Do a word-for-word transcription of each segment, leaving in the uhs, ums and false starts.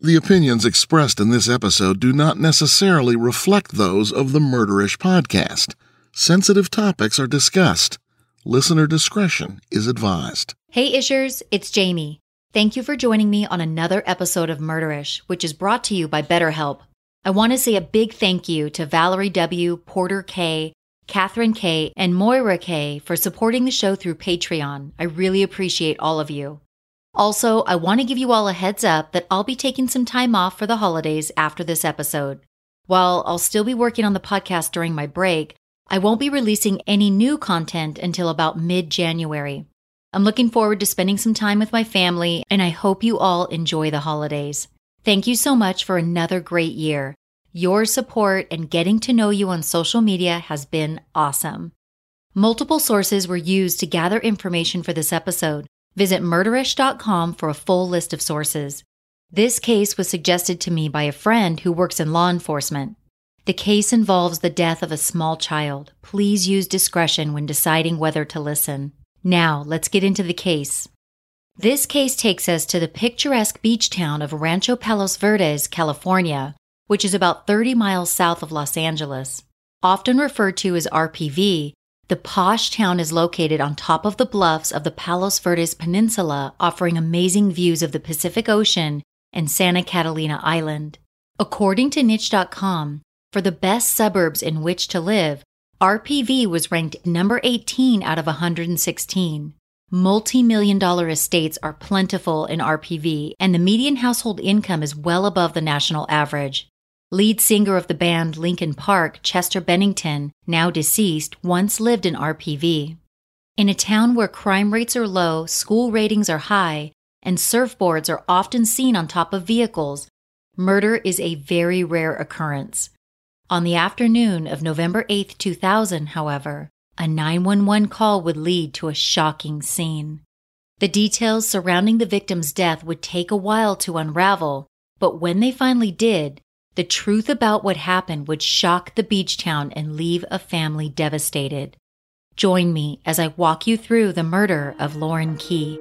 The opinions expressed in this episode do not necessarily reflect those of the Murderish podcast. Sensitive topics are discussed. Listener discretion is advised. Hey Ishers, it's Jamie. Thank you for joining me on another episode of Murderish, which is brought to you by BetterHelp. I want to say a big thank you to Valerie W., Porter K., Catherine K., and Moira K. for supporting the show through Patreon. I really appreciate all of you. Also, I want to give you all a heads up that I'll be taking some time off for the holidays after this episode. While I'll still be working on the podcast during my break, I won't be releasing any new content until about mid-January. I'm looking forward to spending some time with my family, and I hope you all enjoy the holidays. Thank you so much for another great year. Your support and getting to know you on social media has been awesome. Multiple sources were used to gather information for this episode. Visit murderish dot com for a full list of sources. This case was suggested to me by a friend who works in law enforcement. The case involves the death of a small child. Please use discretion when deciding whether to listen. Now, let's get into the case. This case takes us to the picturesque beach town of Rancho Palos Verdes, California, which is about thirty miles south of Los Angeles. Often referred to as R P V, the posh town is located on top of the bluffs of the Palos Verdes Peninsula, offering amazing views of the Pacific Ocean and Santa Catalina Island. According to Niche dot com, for the best suburbs in which to live, R P V was ranked number eighteen out of one hundred sixteen. Multi-million dollar estates are plentiful in R P V, and the median household income is well above the national average. Lead singer of the band Linkin Park, Chester Bennington, now deceased, once lived in R P V. In a town where crime rates are low, school ratings are high, and surfboards are often seen on top of vehicles, murder is a very rare occurrence. On the afternoon of November eighth, two thousand, however, a nine one one call would lead to a shocking scene. The details surrounding the victim's death would take a while to unravel, but when they finally did, the truth about what happened would shock the beach town and leave a family devastated. Join me as I walk you through the murder of Lauren Key.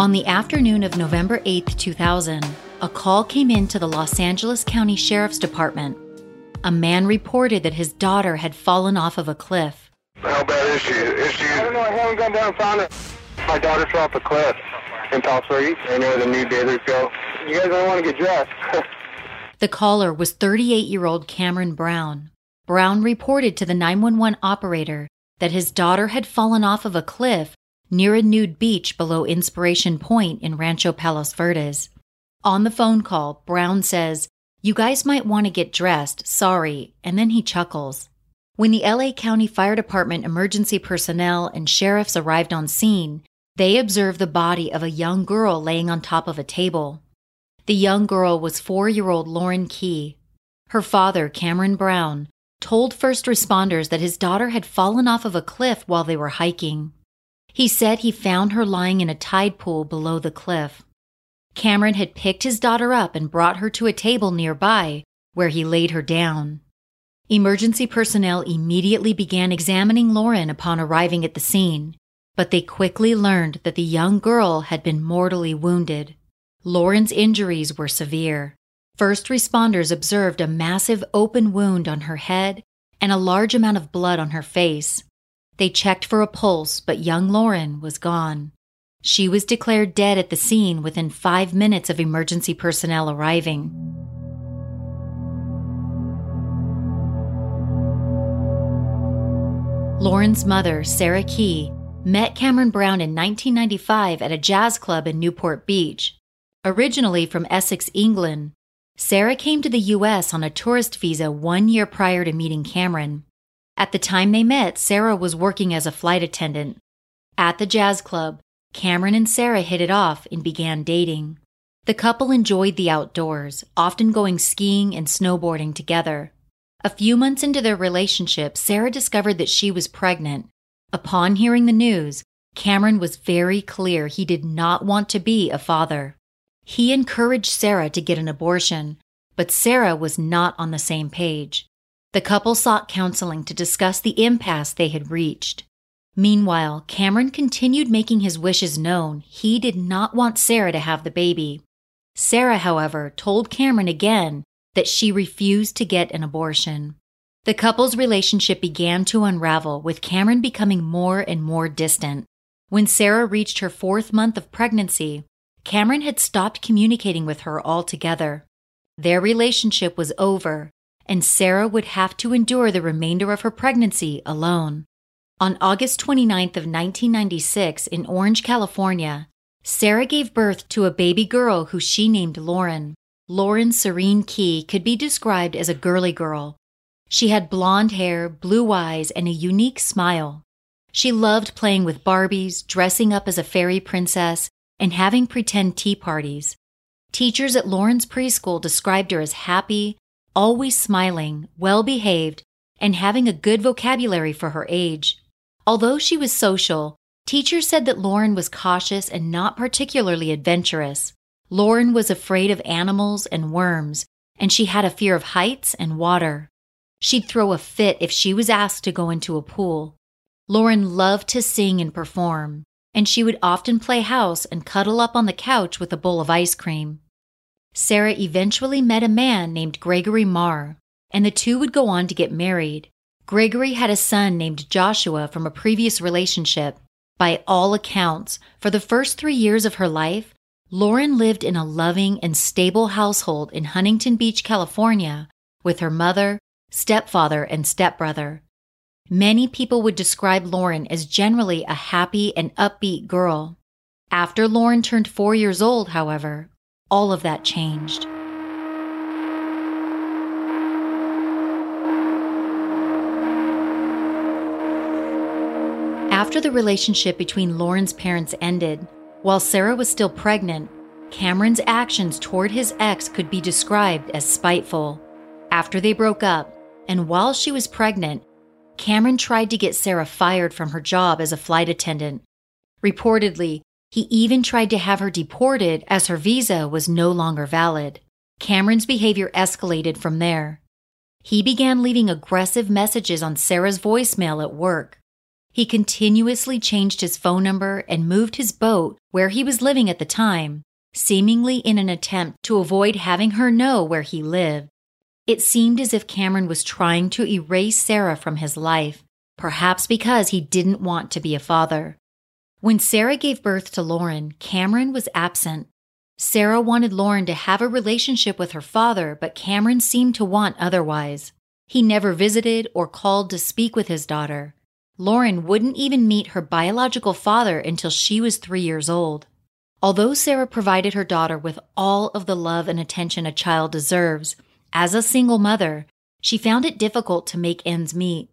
On the afternoon of November eighth, two thousand, a call came in to the Los Angeles County Sheriff's Department. A man reported that his daughter had fallen off of a cliff. How bad is she? Is she? I don't know. I haven't gone down and found her. My daughter fell off a cliff in Palos Verdes. I know the new dailies go. You guys don't want to get dressed. The caller was thirty-eight-year-old Cameron Brown. Brown reported to the nine one one operator that his daughter had fallen off of a cliff near a nude beach below Inspiration Point in Rancho Palos Verdes. On the phone call, Brown says, "You guys might want to get dressed, sorry," and then he chuckles. When the L A County Fire Department emergency personnel and sheriffs arrived on scene, they observed the body of a young girl laying on top of a table. The young girl was four-year-old Lauren Key. Her father, Cameron Brown, told first responders that his daughter had fallen off of a cliff while they were hiking. He said he found her lying in a tide pool below the cliff. Cameron had picked his daughter up and brought her to a table nearby, where he laid her down. Emergency personnel immediately began examining Lauren upon arriving at the scene, but they quickly learned that the young girl had been mortally wounded. Lauren's injuries were severe. First responders observed a massive open wound on her head and a large amount of blood on her face. They checked for a pulse, but young Lauren was gone. She was declared dead at the scene within five minutes of emergency personnel arriving. Lauren's mother, Sarah Key, met Cameron Brown in nineteen ninety-five at a jazz club in Newport Beach. Originally from Essex, England, Sarah came to the U S on a tourist visa one year prior to meeting Cameron. At the time they met, Sarah was working as a flight attendant. At the jazz club, Cameron and Sarah hit it off and began dating. The couple enjoyed the outdoors, often going skiing and snowboarding together. A few months into their relationship, Sarah discovered that she was pregnant. Upon hearing the news, Cameron was very clear he did not want to be a father. He encouraged Sarah to get an abortion, but Sarah was not on the same page. The couple sought counseling to discuss the impasse they had reached. Meanwhile, Cameron continued making his wishes known. He did not want Sarah to have the baby. Sarah, however, told Cameron again that she refused to get an abortion. The couple's relationship began to unravel, with Cameron becoming more and more distant. When Sarah reached her fourth month of pregnancy, Cameron had stopped communicating with her altogether. Their relationship was over, and Sarah would have to endure the remainder of her pregnancy alone. On August twenty-ninth of nineteen ninety-six in Orange, California, Sarah gave birth to a baby girl who she named Lauren. Lauren Serene Key could be described as a girly girl. She had blonde hair, blue eyes, and a unique smile. She loved playing with Barbies, dressing up as a fairy princess, and having pretend tea parties. Teachers at Lauren's preschool described her as happy, always smiling, well-behaved, and having a good vocabulary for her age. Although she was social, teachers said that Lauren was cautious and not particularly adventurous. Lauren was afraid of animals and worms, and she had a fear of heights and water. She'd throw a fit if she was asked to go into a pool. Lauren loved to sing and perform, and she would often play house and cuddle up on the couch with a bowl of ice cream. Sarah eventually met a man named Gregory Marr, and the two would go on to get married. Gregory had a son named Joshua from a previous relationship. By all accounts, for the first three years of her life, Lauren lived in a loving and stable household in Huntington Beach, California, with her mother, stepfather, and stepbrother. Many people would describe Lauren as generally a happy and upbeat girl. After Lauren turned four years old, however, all of that changed. After the relationship between Lauren's parents ended, while Sarah was still pregnant, Cameron's actions toward his ex could be described as spiteful. After they broke up, and while she was pregnant, Cameron tried to get Sarah fired from her job as a flight attendant. Reportedly, he even tried to have her deported as her visa was no longer valid. Cameron's behavior escalated from there. He began leaving aggressive messages on Sarah's voicemail at work. He continuously changed his phone number and moved his boat, where he was living at the time, seemingly in an attempt to avoid having her know where he lived. It seemed as if Cameron was trying to erase Sarah from his life, perhaps because he didn't want to be a father. When Sarah gave birth to Lauren, Cameron was absent. Sarah wanted Lauren to have a relationship with her father, but Cameron seemed to want otherwise. He never visited or called to speak with his daughter. Lauren wouldn't even meet her biological father until she was three years old. Although Sarah provided her daughter with all of the love and attention a child deserves, as a single mother, she found it difficult to make ends meet.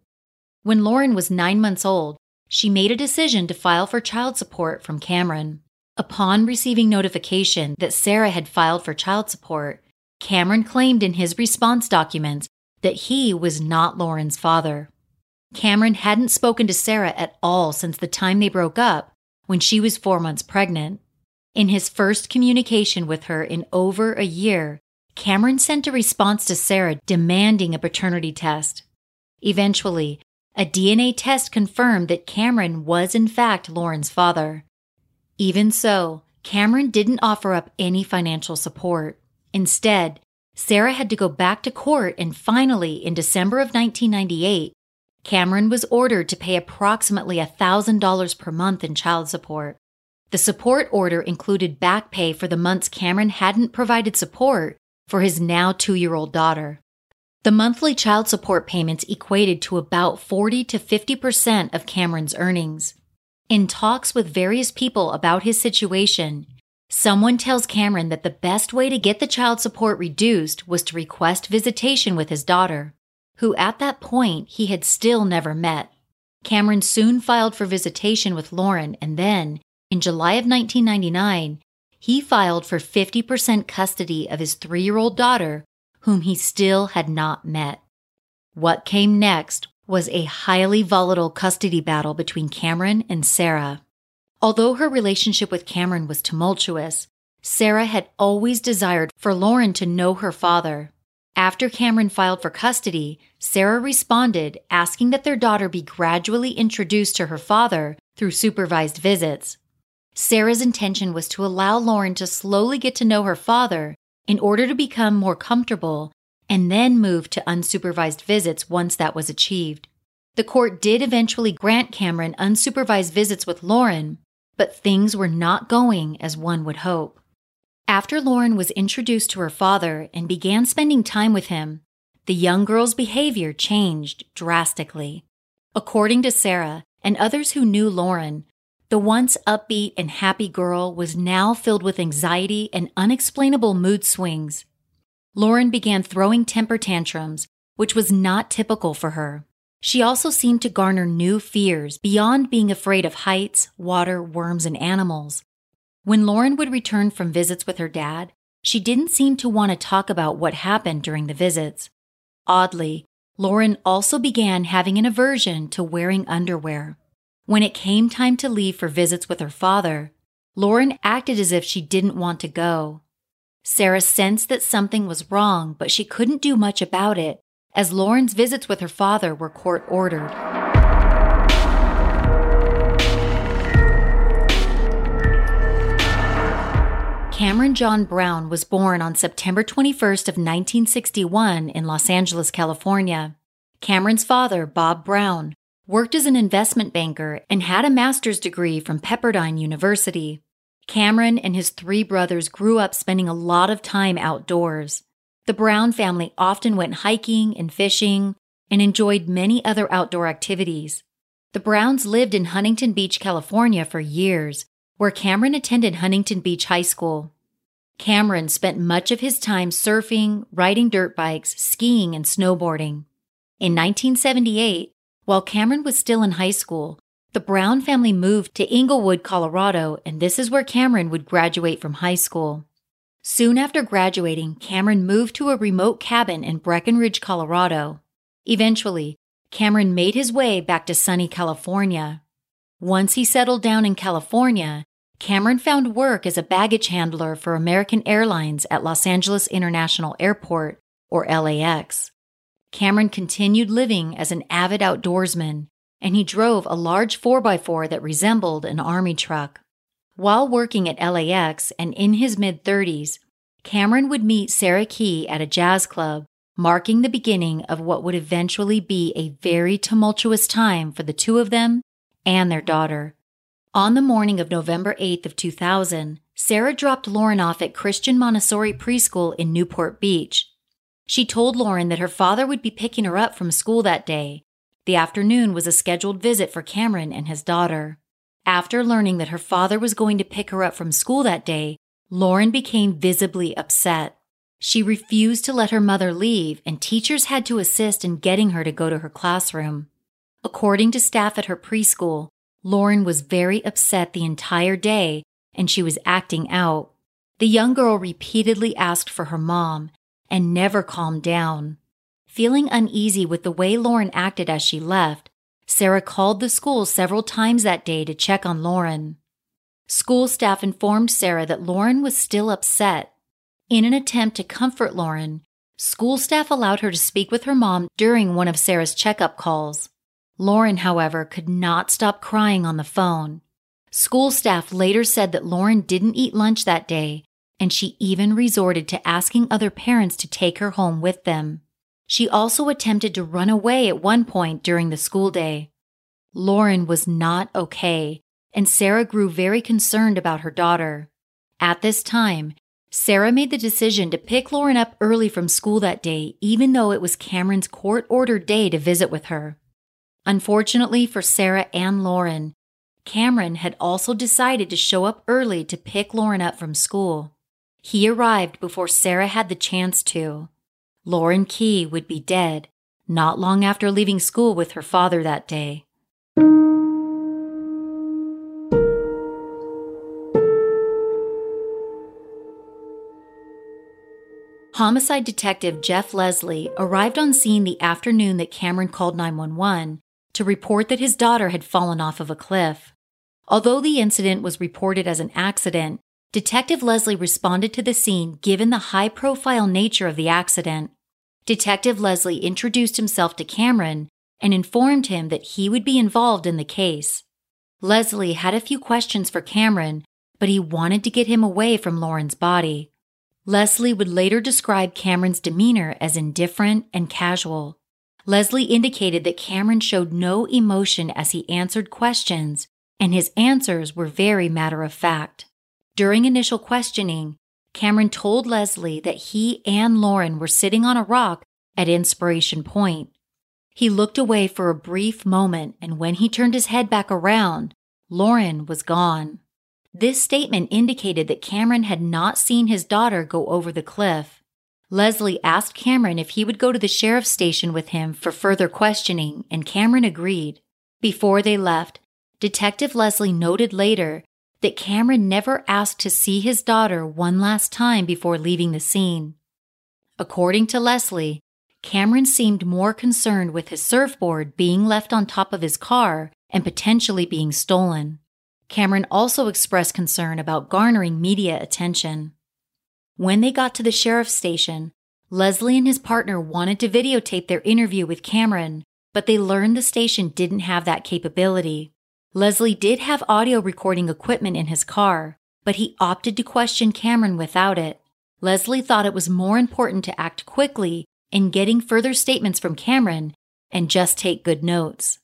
When Lauren was nine months old, she made a decision to file for child support from Cameron. Upon receiving notification that Sarah had filed for child support, Cameron claimed in his response documents that he was not Lauren's father. Cameron hadn't spoken to Sarah at all since the time they broke up, when she was four months pregnant. In his first communication with her in over a year, Cameron sent a response to Sarah demanding a paternity test. Eventually, a D N A test confirmed that Cameron was in fact Lauren's father. Even so, Cameron didn't offer up any financial support. Instead, Sarah had to go back to court, and finally, in December of nineteen ninety-eight, Cameron was ordered to pay approximately one thousand dollars per month in child support. The support order included back pay for the months Cameron hadn't provided support for his now two-year-old daughter. The monthly child support payments equated to about forty to fifty percent of Cameron's earnings. In talks with various people about his situation, someone tells Cameron that the best way to get the child support reduced was to request visitation with his daughter, who at that point he had still never met. Cameron soon filed for visitation with Lauren, and then, in July of nineteen ninety-nine, he filed for fifty percent custody of his three-year-old daughter, whom he still had not met. What came next was a highly volatile custody battle between Cameron and Sarah. Although her relationship with Cameron was tumultuous, Sarah had always desired for Lauren to know her father. After Cameron filed for custody, Sarah responded, asking that their daughter be gradually introduced to her father through supervised visits. Sarah's intention was to allow Lauren to slowly get to know her father in order to become more comfortable, and then moved to unsupervised visits once that was achieved. The court did eventually grant Cameron unsupervised visits with Lauren, but things were not going as one would hope. After Lauren was introduced to her father and began spending time with him, the young girl's behavior changed drastically. According to Sarah and others who knew Lauren, the once upbeat and happy girl was now filled with anxiety and unexplainable mood swings. Lauren began throwing temper tantrums, which was not typical for her. She also seemed to garner new fears beyond being afraid of heights, water, worms, and animals. When Lauren would return from visits with her dad, she didn't seem to want to talk about what happened during the visits. Oddly, Lauren also began having an aversion to wearing underwear. When it came time to leave for visits with her father, Lauren acted as if she didn't want to go. Sarah sensed that something was wrong, but she couldn't do much about it, as Lauren's visits with her father were court-ordered. Cameron John Brown was born on September twenty-first of nineteen sixty-one in Los Angeles, California. Cameron's father, Bob Brown, worked as an investment banker and had a master's degree from Pepperdine University. Cameron and his three brothers grew up spending a lot of time outdoors. The Brown family often went hiking and fishing and enjoyed many other outdoor activities. The Browns lived in Huntington Beach, California for years, where Cameron attended Huntington Beach High School. Cameron spent much of his time surfing, riding dirt bikes, skiing, and snowboarding. In nineteen seventy-eight, while Cameron was still in high school, the Brown family moved to Englewood, Colorado, and this is where Cameron would graduate from high school. Soon after graduating, Cameron moved to a remote cabin in Breckenridge, Colorado. Eventually, Cameron made his way back to sunny California. Once he settled down in California, Cameron found work as a baggage handler for American Airlines at Los Angeles International Airport, or L A X. Cameron continued living as an avid outdoorsman, and he drove a large four by four that resembled an army truck. While working at L A X and in his mid-thirties, Cameron would meet Sarah Key at a jazz club, marking the beginning of what would eventually be a very tumultuous time for the two of them and their daughter. On the morning of November eighth of two thousand, Sarah dropped Lauren off at Christian Montessori Preschool in Newport Beach. She told Lauren that her father would be picking her up from school that day. The afternoon was a scheduled visit for Cameron and his daughter. After learning that her father was going to pick her up from school that day, Lauren became visibly upset. She refused to let her mother leave, and teachers had to assist in getting her to go to her classroom. According to staff at her preschool, Lauren was very upset the entire day, and she was acting out. The young girl repeatedly asked for her mom and never calmed down. Feeling uneasy with the way Lauren acted as she left, Sarah called the school several times that day to check on Lauren. School staff informed Sarah that Lauren was still upset. In an attempt to comfort Lauren, school staff allowed her to speak with her mom during one of Sarah's checkup calls. Lauren, however, could not stop crying on the phone. School staff later said that Lauren didn't eat lunch that day, and she even resorted to asking other parents to take her home with them. She also attempted to run away at one point during the school day. Lauren was not okay, and Sarah grew very concerned about her daughter. At this time, Sarah made the decision to pick Lauren up early from school that day, even though it was Cameron's court-ordered day to visit with her. Unfortunately for Sarah and Lauren, Cameron had also decided to show up early to pick Lauren up from school. He arrived before Sarah had the chance to. Lauren Key would be dead not long after leaving school with her father that day. Homicide Detective Jeff Leslie arrived on scene the afternoon that Cameron called nine one one. To report that his daughter had fallen off of a cliff. Although the incident was reported as an accident, Detective Leslie responded to the scene given the high-profile nature of the accident. Detective Leslie introduced himself to Cameron and informed him that he would be involved in the case. Leslie had a few questions for Cameron, but he wanted to get him away from Lauren's body. Leslie would later describe Cameron's demeanor as indifferent and casual. Leslie indicated that Cameron showed no emotion as he answered questions, and his answers were very matter-of-fact. During initial questioning, Cameron told Leslie that he and Lauren were sitting on a rock at Inspiration Point. He looked away for a brief moment, and when he turned his head back around, Lauren was gone. This statement indicated that Cameron had not seen his daughter go over the cliff. Leslie asked Cameron if he would go to the sheriff's station with him for further questioning, and Cameron agreed. Before they left, Detective Leslie noted later that Cameron never asked to see his daughter one last time before leaving the scene. According to Leslie, Cameron seemed more concerned with his surfboard being left on top of his car and potentially being stolen. Cameron also expressed concern about garnering media attention. When they got to the sheriff's station, Leslie and his partner wanted to videotape their interview with Cameron, but they learned the station didn't have that capability. Leslie did have audio recording equipment in his car, but he opted to question Cameron without it. Leslie thought it was more important to act quickly in getting further statements from Cameron and just take good notes.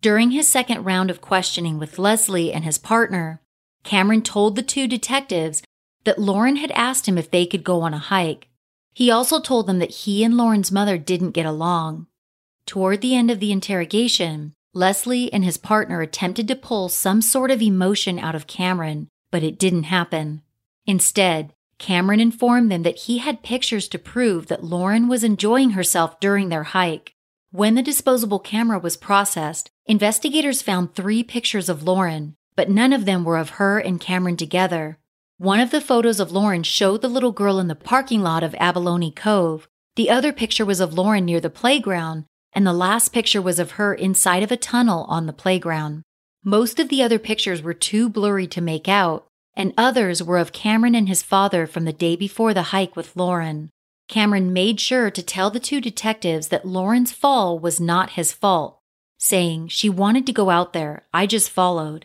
During his second round of questioning with Leslie and his partner, Cameron told the two detectives that Lauren had asked him if they could go on a hike. He also told them that he and Lauren's mother didn't get along. Toward the end of the interrogation, Leslie and his partner attempted to pull some sort of emotion out of Cameron, but it didn't happen. Instead, Cameron informed them that he had pictures to prove that Lauren was enjoying herself during their hike. When the disposable camera was processed, investigators found three pictures of Lauren, but none of them were of her and Cameron together. One of the photos of Lauren showed the little girl in the parking lot of Abalone Cove. The other picture was of Lauren near the playground, and the last picture was of her inside of a tunnel on the playground. Most of the other pictures were too blurry to make out, and others were of Cameron and his father from the day before the hike with Lauren. Cameron made sure to tell the two detectives that Lauren's fall was not his fault, saying, "She wanted to go out there, I just followed."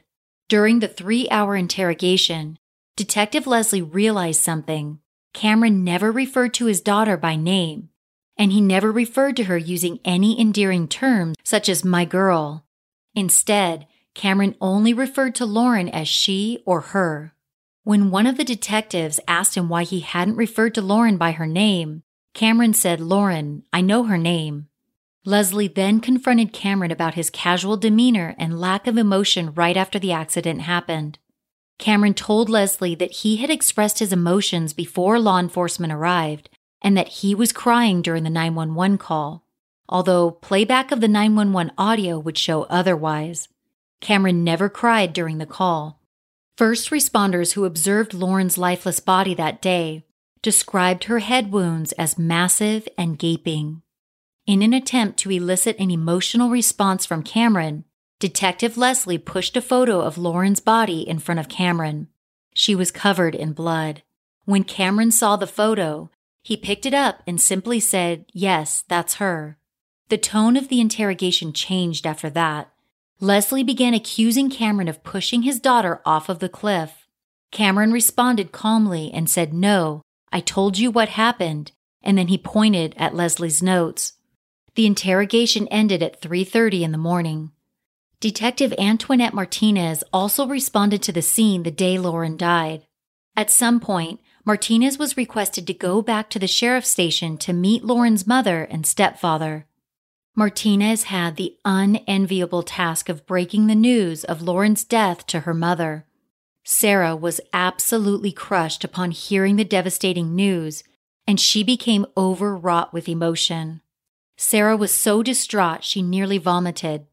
During the three-hour interrogation, Detective Leslie realized something. Cameron never referred to his daughter by name, and he never referred to her using any endearing terms such as my girl. Instead, Cameron only referred to Lauren as she or her. When one of the detectives asked him why he hadn't referred to Lauren by her name, Cameron said, "Lauren, I know her name." Leslie then confronted Cameron about his casual demeanor and lack of emotion right after the accident happened. Cameron told Leslie that he had expressed his emotions before law enforcement arrived and that he was crying during the nine one one call, although playback of the nine one one audio would show otherwise. Cameron never cried during the call. First responders who observed Lauren's lifeless body that day described her head wounds as massive and gaping. In an attempt to elicit an emotional response from Cameron, Detective Leslie pushed a photo of Lauren's body in front of Cameron. She was covered in blood. When Cameron saw the photo, he picked it up and simply said, "Yes, that's her." The tone of the interrogation changed after that. Leslie began accusing Cameron of pushing his daughter off of the cliff. Cameron responded calmly and said, "No, I told you what happened," and then he pointed at Leslie's notes. The interrogation ended at three thirty in the morning. Detective Antoinette Martinez also responded to the scene the day Lauren died. At some point, Martinez was requested to go back to the sheriff's station to meet Lauren's mother and stepfather. Martinez had the unenviable task of breaking the news of Lauren's death to her mother. Sarah was absolutely crushed upon hearing the devastating news, and she became overwrought with emotion. Sarah was so distraught she nearly vomited.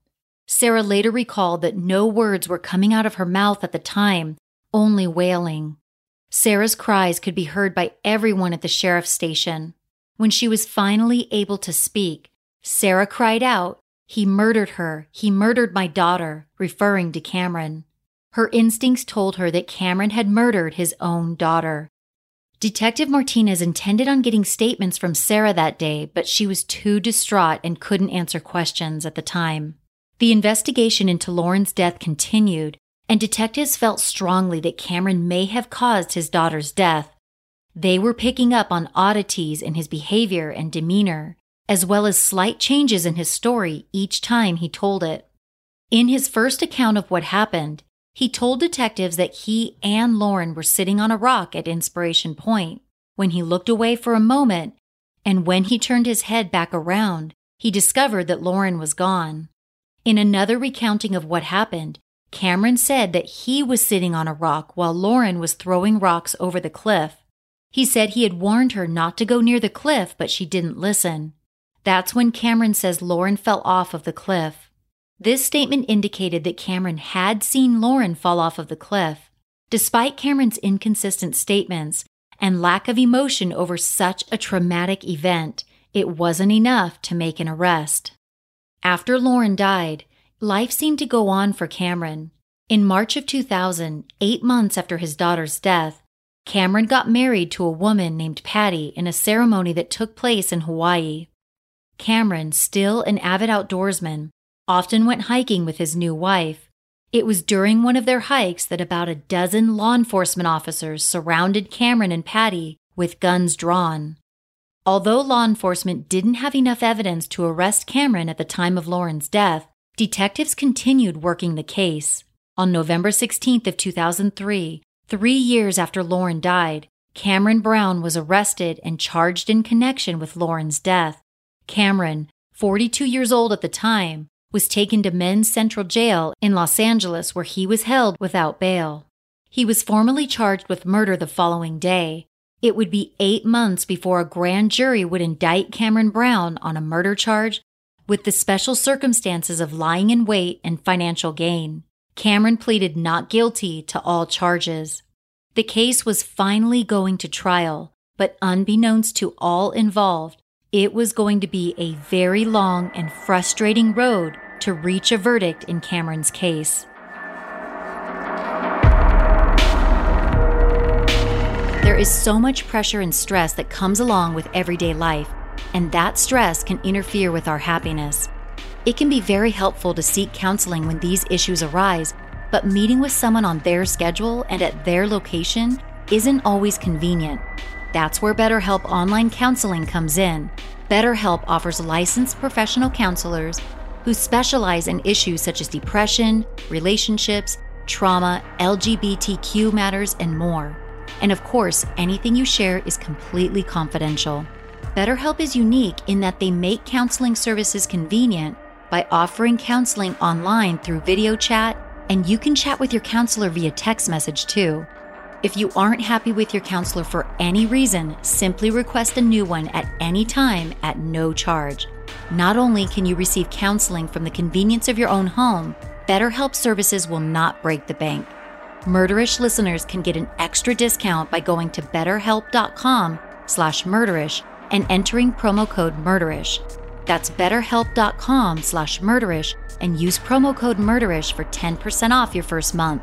Sarah later recalled that no words were coming out of her mouth at the time, only wailing. Sarah's cries could be heard by everyone at the sheriff's station. When she was finally able to speak, Sarah cried out, "He murdered her, he murdered my daughter," referring to Cameron. Her instincts told her that Cameron had murdered his own daughter. Detective Martinez intended on getting statements from Sarah that day, but she was too distraught and couldn't answer questions at the time. The investigation into Lauren's death continued, and detectives felt strongly that Cameron may have caused his daughter's death. They were picking up on oddities in his behavior and demeanor, as well as slight changes in his story each time he told it. In his first account of what happened, he told detectives that he and Lauren were sitting on a rock at Inspiration Point when he looked away for a moment, and when he turned his head back around, he discovered that Lauren was gone. In another recounting of what happened, Cameron said that he was sitting on a rock while Lauren was throwing rocks over the cliff. He said he had warned her not to go near the cliff, but she didn't listen. That's when Cameron says Lauren fell off of the cliff. This statement indicated that Cameron had seen Lauren fall off of the cliff. Despite Cameron's inconsistent statements and lack of emotion over such a traumatic event, it wasn't enough to make an arrest. After Lauren died, life seemed to go on for Cameron. In March of two thousand, eight months after his daughter's death, Cameron got married to a woman named Patty in a ceremony that took place in Hawaii. Cameron, still an avid outdoorsman, often went hiking with his new wife. It was during one of their hikes that about a dozen law enforcement officers surrounded Cameron and Patty with guns drawn. Although law enforcement didn't have enough evidence to arrest Cameron at the time of Lauren's death, detectives continued working the case. On November sixteenth of two thousand three, three years after Lauren died, Cameron Brown was arrested and charged in connection with Lauren's death. Cameron, forty-two years old at the time, was taken to Men's Central Jail in Los Angeles where he was held without bail. He was formally charged with murder the following day. It would be eight months before a grand jury would indict Cameron Brown on a murder charge with the special circumstances of lying in wait and financial gain. Cameron pleaded not guilty to all charges. The case was finally going to trial, but unbeknownst to all involved, it was going to be a very long and frustrating road to reach a verdict in Cameron's case. There is so much pressure and stress that comes along with everyday life, and that stress can interfere with our happiness. It can be very helpful to seek counseling when these issues arise but meeting with someone on their schedule and at their location isn't always convenient. That's where BetterHelp Online Counseling comes in. BetterHelp offers licensed professional counselors who specialize in issues such as depression, relationships, trauma, L G B T Q matters, and more. And of course, anything you share is completely confidential. BetterHelp is unique in that they make counseling services convenient by offering counseling online through video chat, and you can chat with your counselor via text message too. If you aren't happy with your counselor for any reason, simply request a new one at any time at no charge. Not only can you receive counseling from the convenience of your own home, BetterHelp services will not break the bank. Murderish listeners can get an extra discount by going to betterhelp.com slash murderish and entering promo code murderish. That's betterhelp.com slash murderish and use promo code murderish for ten percent off your first month.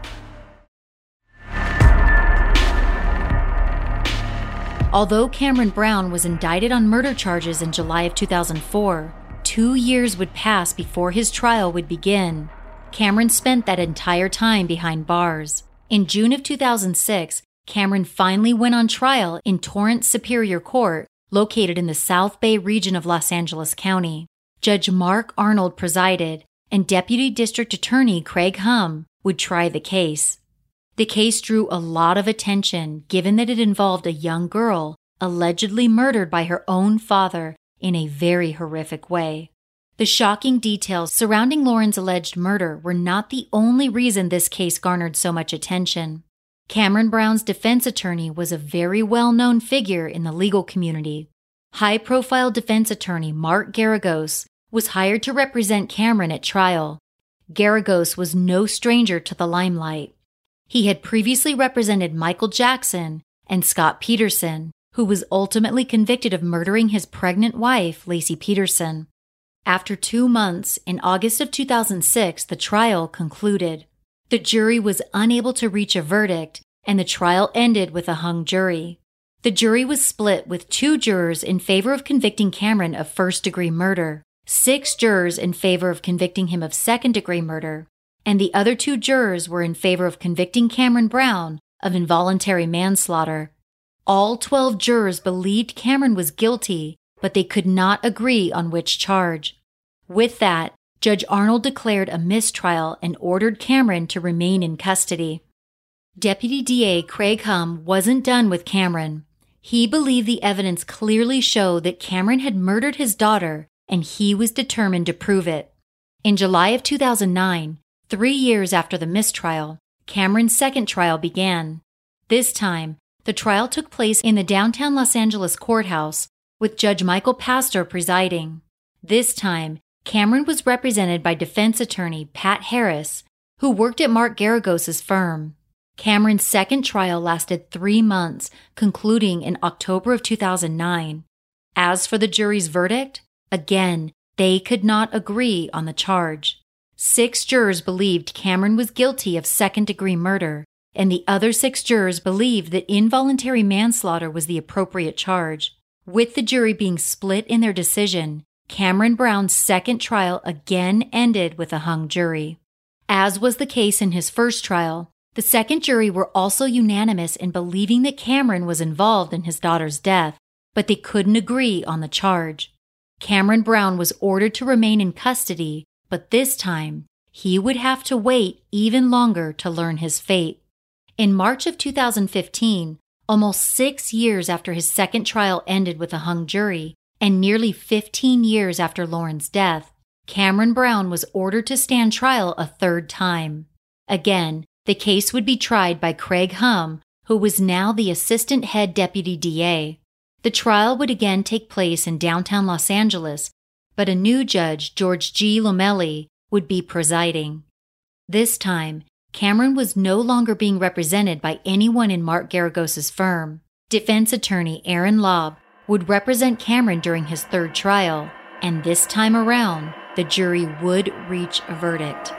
Although Cameron Brown was indicted on murder charges in July of two thousand four, two years would pass before his trial would begin. Cameron spent that entire time behind bars. In June of two thousand six, Cameron finally went on trial in Torrance Superior Court, located in the South Bay region of Los Angeles County. Judge Mark Arnold presided, and Deputy District Attorney Craig Hum would try the case. The case drew a lot of attention, given that it involved a young girl allegedly murdered by her own father in a very horrific way. The shocking details surrounding Lauren's alleged murder were not the only reason this case garnered so much attention. Cameron Brown's defense attorney was a very well-known figure in the legal community. High-profile defense attorney Mark Garagos was hired to represent Cameron at trial. Garagos was no stranger to the limelight. He had previously represented Michael Jackson and Scott Peterson, who was ultimately convicted of murdering his pregnant wife, Laci Peterson. After two months, in August of two thousand six, the trial concluded. The jury was unable to reach a verdict, and the trial ended with a hung jury. The jury was split with two jurors in favor of convicting Cameron of first-degree murder, six jurors in favor of convicting him of second-degree murder, and the other two jurors were in favor of convicting Cameron Brown of involuntary manslaughter. All twelve jurors believed Cameron was guilty, but they could not agree on which charge. With that, Judge Arnold declared a mistrial and ordered Cameron to remain in custody. Deputy D A Craig Hum wasn't done with Cameron. He believed the evidence clearly showed that Cameron had murdered his daughter, and he was determined to prove it. In July of two thousand nine, three years after the mistrial, Cameron's second trial began. This time, the trial took place in the downtown Los Angeles courthouse, with Judge Michael Pastor presiding. This time, Cameron was represented by defense attorney Pat Harris, who worked at Mark Garagos' firm. Cameron's second trial lasted three months, concluding in October of two thousand nine. As for the jury's verdict, again, they could not agree on the charge. Six jurors believed Cameron was guilty of second-degree murder, and the other six jurors believed that involuntary manslaughter was the appropriate charge. With the jury being split in their decision, Cameron Brown's second trial again ended with a hung jury. As was the case in his first trial, the second jury were also unanimous in believing that Cameron was involved in his daughter's death, but they couldn't agree on the charge. Cameron Brown was ordered to remain in custody, but this time, he would have to wait even longer to learn his fate. In March of two thousand fifteen, almost six years after his second trial ended with a hung jury, and nearly fifteen years after Lauren's death, Cameron Brown was ordered to stand trial a third time. Again, the case would be tried by Craig Hum, who was now the assistant head deputy D A. The trial would again take place in downtown Los Angeles, but a new judge, George G. Lomelli, would be presiding. This time, Cameron was no longer being represented by anyone in Mark Garagos' firm. Defense attorney Aaron Lobb would represent Cameron during his third trial, and this time around, the jury would reach a verdict.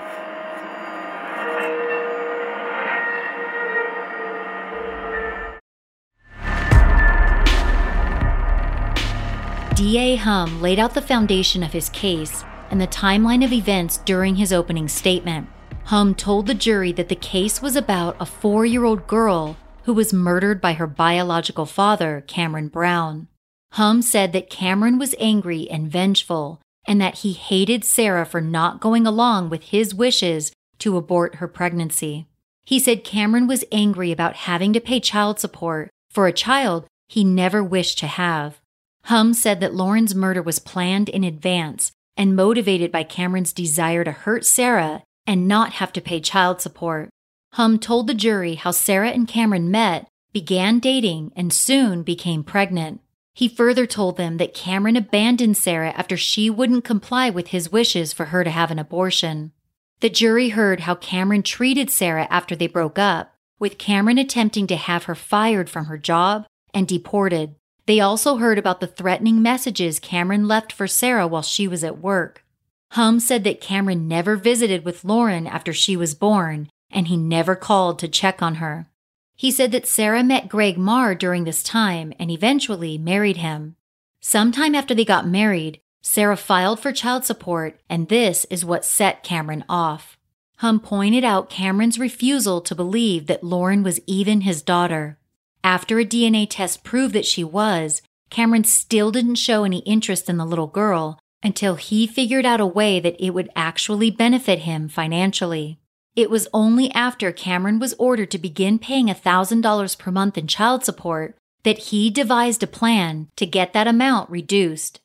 D A Hum laid out the foundation of his case and the timeline of events during his opening statement. Hum told the jury that the case was about a four-year-old girl who was murdered by her biological father, Cameron Brown. Hum said that Cameron was angry and vengeful, and that he hated Sarah for not going along with his wishes to abort her pregnancy. He said Cameron was angry about having to pay child support for a child he never wished to have. Hum said that Lauren's murder was planned in advance and motivated by Cameron's desire to hurt Sarah and not have to pay child support. Hum told the jury how Sarah and Cameron met, began dating, and soon became pregnant. He further told them that Cameron abandoned Sarah after she wouldn't comply with his wishes for her to have an abortion. The jury heard how Cameron treated Sarah after they broke up, with Cameron attempting to have her fired from her job and deported. They also heard about the threatening messages Cameron left for Sarah while she was at work. Hum said that Cameron never visited with Lauren after she was born, and he never called to check on her. He said that Sarah met Greg Marr during this time and eventually married him. Sometime after they got married, Sarah filed for child support, and this is what set Cameron off. Hum pointed out Cameron's refusal to believe that Lauren was even his daughter. After a D N A test proved that she was, Cameron still didn't show any interest in the little girl until he figured out a way that it would actually benefit him financially. It was only after Cameron was ordered to begin paying one thousand dollars per month in child support that he devised a plan to get that amount reduced.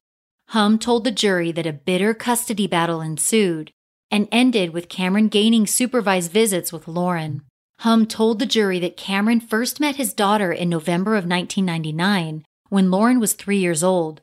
Hum told the jury that a bitter custody battle ensued and ended with Cameron gaining supervised visits with Lauren. Hum told the jury that Cameron first met his daughter in November of nineteen ninety-nine when Lauren was three years old.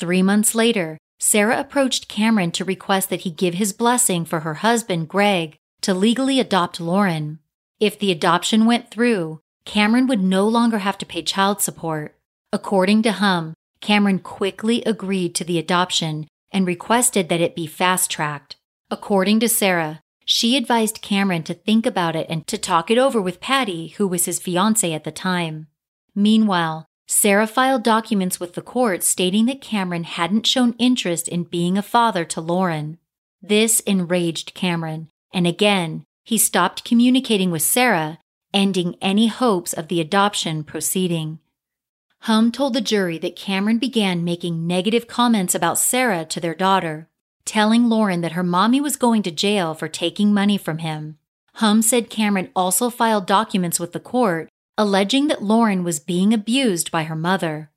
Three months later, Sarah approached Cameron to request that he give his blessing for her husband, Greg, to legally adopt Lauren. If the adoption went through, Cameron would no longer have to pay child support. According to Hum, Cameron quickly agreed to the adoption and requested that it be fast-tracked. According to Sarah, she advised Cameron to think about it and to talk it over with Patty, who was his fiancée at the time. Meanwhile, Sarah filed documents with the court stating that Cameron hadn't shown interest in being a father to Lauren. This enraged Cameron, and again, he stopped communicating with Sarah, ending any hopes of the adoption proceeding. Hum told the jury that Cameron began making negative comments about Sarah to their daughter, telling Lauren that her mommy was going to jail for taking money from him. Hum said Cameron also filed documents with the court, alleging that Lauren was being abused by her mother.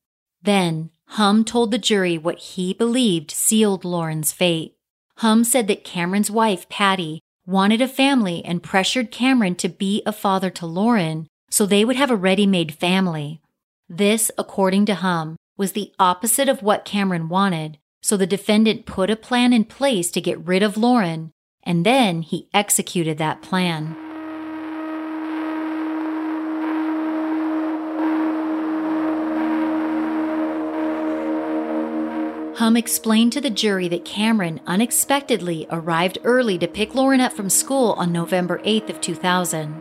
Then, Hum told the jury what he believed sealed Lauren's fate. Hum said that Cameron's wife, Patty, wanted a family and pressured Cameron to be a father to Lauren so they would have a ready-made family. This, according to Hum, was the opposite of what Cameron wanted, so the defendant put a plan in place to get rid of Lauren, and then he executed that plan. Hum explained to the jury that Cameron unexpectedly arrived early to pick Lauren up from school on November eighth of two thousand.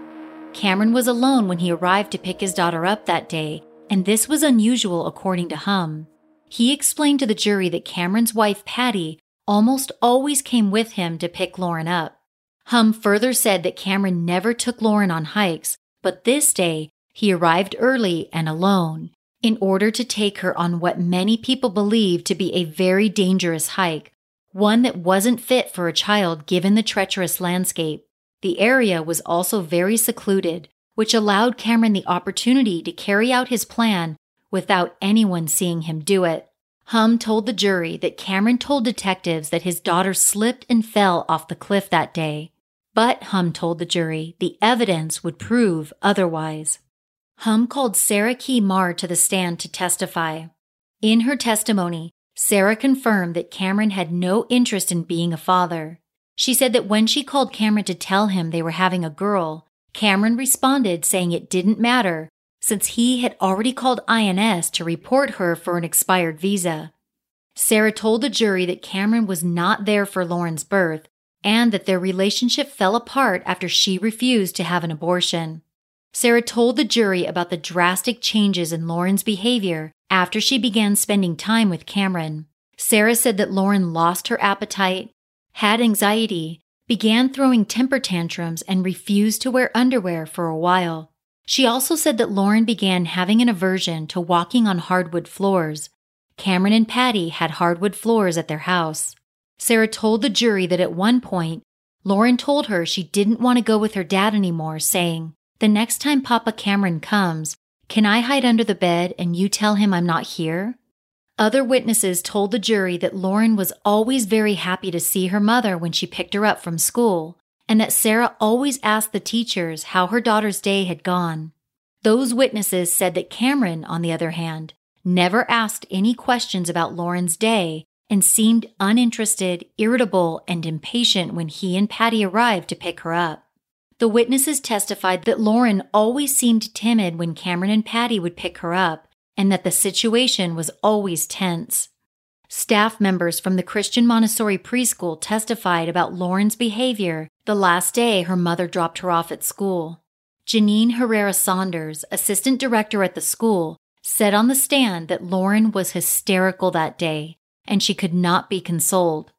Cameron was alone when he arrived to pick his daughter up that day, and this was unusual according to Hum. He explained to the jury that Cameron's wife, Patty, almost always came with him to pick Lauren up. Hum further said that Cameron never took Lauren on hikes, but this day he arrived early and alone in order to take her on what many people believe to be a very dangerous hike, one that wasn't fit for a child given the treacherous landscape. The area was also very secluded, which allowed Cameron the opportunity to carry out his plan without anyone seeing him do it. Hum told the jury that Cameron told detectives that his daughter slipped and fell off the cliff that day, but Hum told the jury the evidence would prove otherwise. Hum called Sarah Key Marr to the stand to testify. In her testimony, Sarah confirmed that Cameron had no interest in being a father. She said that when she called Cameron to tell him they were having a girl, Cameron responded saying it didn't matter since he had already called I N S to report her for an expired visa. Sarah told the jury that Cameron was not there for Lauren's birth and that their relationship fell apart after she refused to have an abortion. Sarah told the jury about the drastic changes in Lauren's behavior after she began spending time with Cameron. Sarah said that Lauren lost her appetite, had anxiety, began throwing temper tantrums and refused to wear underwear for a while. She also said that Lauren began having an aversion to walking on hardwood floors. Cameron and Patty had hardwood floors at their house. Sarah told the jury that at one point, Lauren told her she didn't want to go with her dad anymore, saying, "The next time Papa Cameron comes, can I hide under the bed and you tell him I'm not here?" Other witnesses told the jury that Lauren was always very happy to see her mother when she picked her up from school, and that Sarah always asked the teachers how her daughter's day had gone. Those witnesses said that Cameron, on the other hand, never asked any questions about Lauren's day and seemed uninterested, irritable, and impatient when he and Patty arrived to pick her up. The witnesses testified that Lauren always seemed timid when Cameron and Patty would pick her up, and that the situation was always tense. Staff members from the Christian Montessori Preschool testified about Lauren's behavior the last day her mother dropped her off at school. Janine Herrera Saunders, assistant director at the school, said on the stand that Lauren was hysterical that day, and she could not be consoled.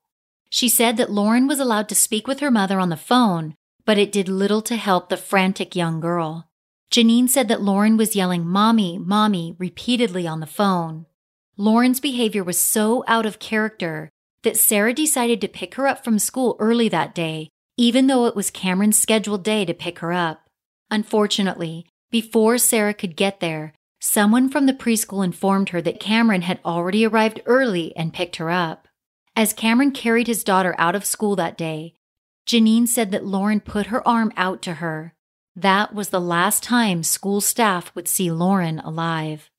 She said that Lauren was allowed to speak with her mother on the phone, but it did little to help the frantic young girl. Janine said that Lauren was yelling, "Mommy, Mommy," repeatedly on the phone. Lauren's behavior was so out of character that Sarah decided to pick her up from school early that day, even though it was Cameron's scheduled day to pick her up. Unfortunately, before Sarah could get there, someone from the preschool informed her that Cameron had already arrived early and picked her up. As Cameron carried his daughter out of school that day, Janine said that Lauren put her arm out to her. That was the last time school staff would see Lauren alive.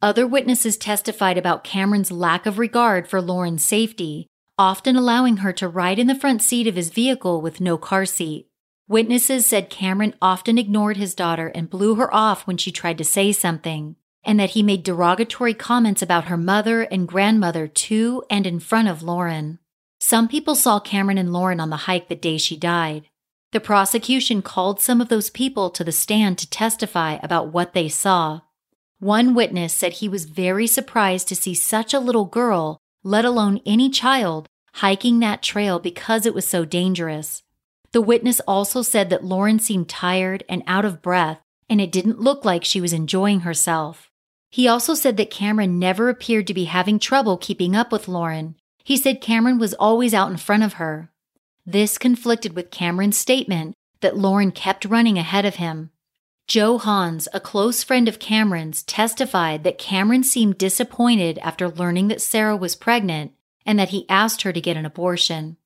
Other witnesses testified about Cameron's lack of regard for Lauren's safety, often allowing her to ride in the front seat of his vehicle with no car seat. Witnesses said Cameron often ignored his daughter and blew her off when she tried to say something, and that he made derogatory comments about her mother and grandmother to and in front of Lauren. Some people saw Cameron and Lauren on the hike the day she died. The prosecution called some of those people to the stand to testify about what they saw. One witness said he was very surprised to see such a little girl, let alone any child, hiking that trail because it was so dangerous. The witness also said that Lauren seemed tired and out of breath, and it didn't look like she was enjoying herself. He also said that Cameron never appeared to be having trouble keeping up with Lauren. He said Cameron was always out in front of her. This conflicted with Cameron's statement that Lauren kept running ahead of him. Joe Hans, a close friend of Cameron's, testified that Cameron seemed disappointed after learning that Sarah was pregnant and that he asked her to get an abortion.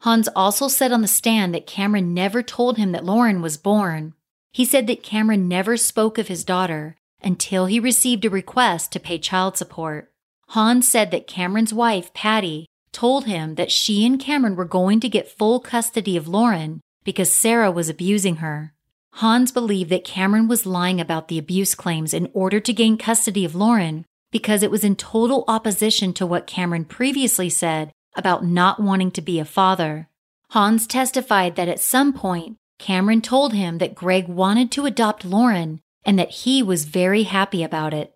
Hans also said on the stand that Cameron never told him that Lauren was born. He said that Cameron never spoke of his daughter until he received a request to pay child support. Hans said that Cameron's wife, Patty, told him that she and Cameron were going to get full custody of Lauren because Sarah was abusing her. Hans believed that Cameron was lying about the abuse claims in order to gain custody of Lauren because it was in total opposition to what Cameron previously said about not wanting to be a father. Hans testified that at some point, Cameron told him that Greg wanted to adopt Lauren and that he was very happy about it.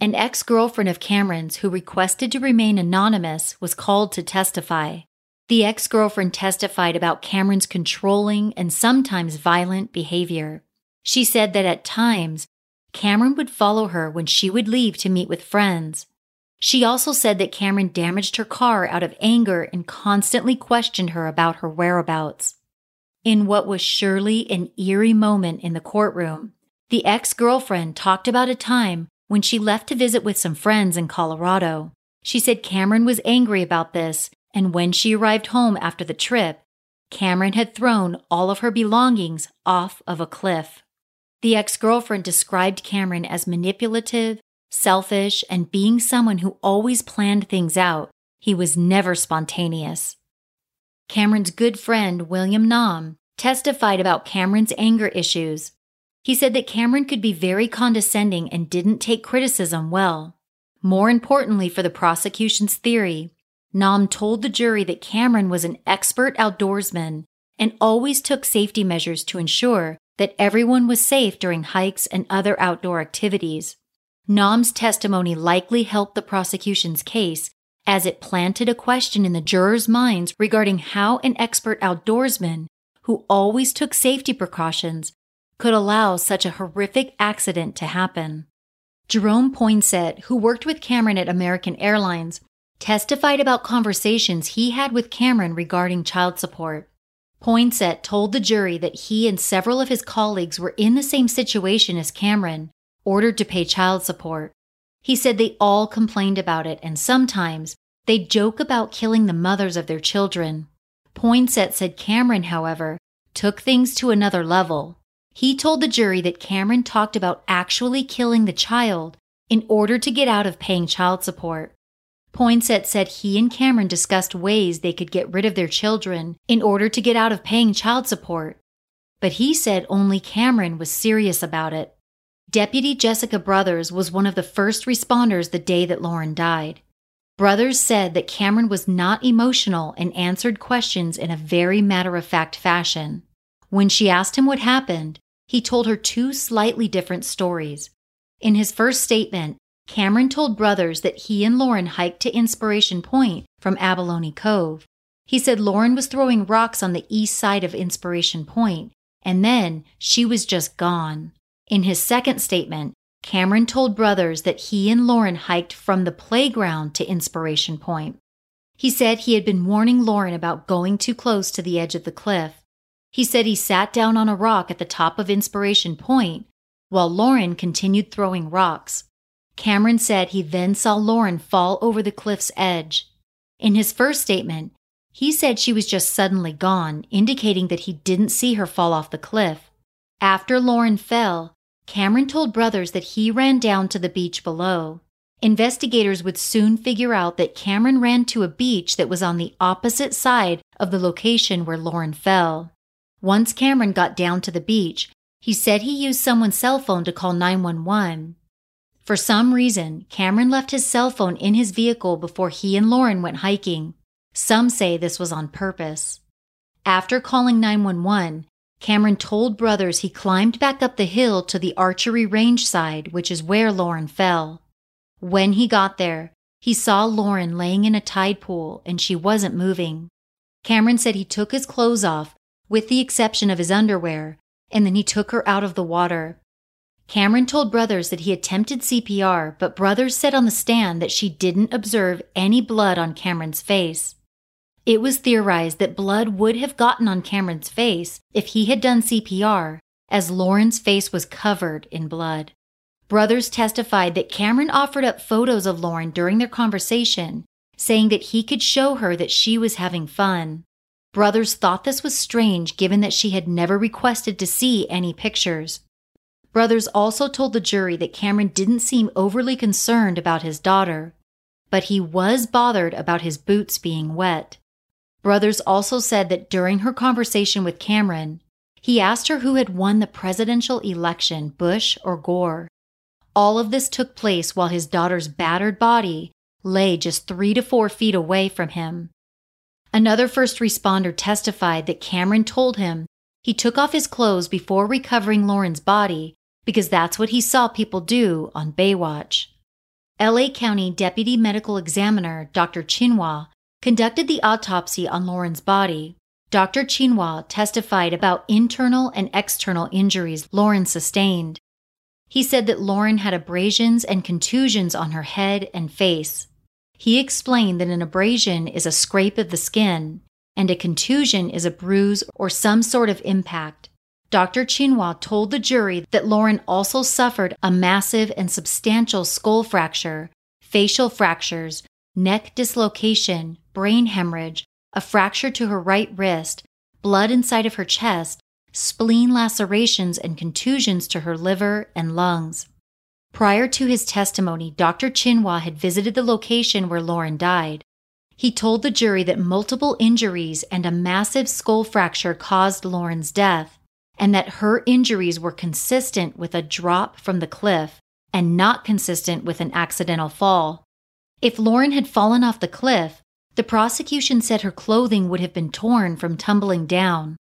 An ex-girlfriend of Cameron's who requested to remain anonymous was called to testify. The ex-girlfriend testified about Cameron's controlling and sometimes violent behavior. She said that at times, Cameron would follow her when she would leave to meet with friends. She also said that Cameron damaged her car out of anger and constantly questioned her about her whereabouts. In what was surely an eerie moment in the courtroom, the ex-girlfriend talked about a time when she left to visit with some friends in Colorado. She said Cameron was angry about this, and when she arrived home after the trip, Cameron had thrown all of her belongings off of a cliff. The ex-girlfriend described Cameron as manipulative, selfish, and being someone who always planned things out. He was never spontaneous. Cameron's good friend, William Naum, testified about Cameron's anger issues. He said that Cameron could be very condescending and didn't take criticism well. More importantly for the prosecution's theory, Naum told the jury that Cameron was an expert outdoorsman and always took safety measures to ensure that everyone was safe during hikes and other outdoor activities. Naum's testimony likely helped the prosecution's case as it planted a question in the jurors' minds regarding how an expert outdoorsman, who always took safety precautions, could allow such a horrific accident to happen. Jerome Poinsett, who worked with Cameron at American Airlines, testified about conversations he had with Cameron regarding child support. Poinsett told the jury that he and several of his colleagues were in the same situation as Cameron, ordered to pay child support. He said they all complained about it, and sometimes they joke about killing the mothers of their children. Poinsett said Cameron, however, took things to another level. He told the jury that Cameron talked about actually killing the child in order to get out of paying child support. Poinsett said he and Cameron discussed ways they could get rid of their children in order to get out of paying child support, but he said only Cameron was serious about it. Deputy Jessica Brothers was one of the first responders the day that Lauren died. Brothers said that Cameron was not emotional and answered questions in a very matter-of-fact fashion. When she asked him what happened, he told her two slightly different stories. In his first statement, Cameron told Brothers that he and Lauren hiked to Inspiration Point from Abalone Cove. He said Lauren was throwing rocks on the east side of Inspiration Point, and then she was just gone. In his second statement, Cameron told Brothers that he and Lauren hiked from the playground to Inspiration Point. He said he had been warning Lauren about going too close to the edge of the cliff. He said he sat down on a rock at the top of Inspiration Point, while Lauren continued throwing rocks. Cameron said he then saw Lauren fall over the cliff's edge. In his first statement, he said she was just suddenly gone, indicating that he didn't see her fall off the cliff. After Lauren fell, Cameron told Brothers that he ran down to the beach below. Investigators would soon figure out that Cameron ran to a beach that was on the opposite side of the location where Lauren fell. Once Cameron got down to the beach, he said he used someone's cell phone to call nine one one. For some reason, Cameron left his cell phone in his vehicle before he and Lauren went hiking. Some say this was on purpose. After calling nine one one, Cameron told Brothers he climbed back up the hill to the archery range side, which is where Lauren fell. When he got there, he saw Lauren laying in a tide pool and she wasn't moving. Cameron said he took his clothes off, with the exception of his underwear, and then he took her out of the water. Cameron told Brothers that he attempted C P R, but Brothers said on the stand that she didn't observe any blood on Cameron's face. It was theorized that blood would have gotten on Cameron's face if he had done C P R, as Lauren's face was covered in blood. Brothers testified that Cameron offered up photos of Lauren during their conversation, saying that he could show her that she was having fun. Brothers thought this was strange given that she had never requested to see any pictures. Brothers also told the jury that Cameron didn't seem overly concerned about his daughter, but he was bothered about his boots being wet. Brothers also said that during her conversation with Cameron, he asked her who had won the presidential election, Bush or Gore. All of this took place while his daughter's battered body lay just three to four feet away from him. Another first responder testified that Cameron told him he took off his clothes before recovering Lauren's body, because that's what he saw people do on Baywatch. L A County Deputy Medical Examiner Doctor Chinwa conducted the autopsy on Lauren's body. Doctor Chinwa testified about internal and external injuries Lauren sustained. He said that Lauren had abrasions and contusions on her head and face. He explained that an abrasion is a scrape of the skin, and a contusion is a bruise or some sort of impact. Doctor Chinwa told the jury that Lauren also suffered a massive and substantial skull fracture, facial fractures, neck dislocation, brain hemorrhage, a fracture to her right wrist, blood inside of her chest, spleen lacerations and contusions to her liver and lungs. Prior to his testimony, Doctor Chinwa had visited the location where Lauren died. He told the jury that multiple injuries and a massive skull fracture caused Lauren's death, and that her injuries were consistent with a drop from the cliff and not consistent with an accidental fall. If Lauren had fallen off the cliff, the prosecution said her clothing would have been torn from tumbling down.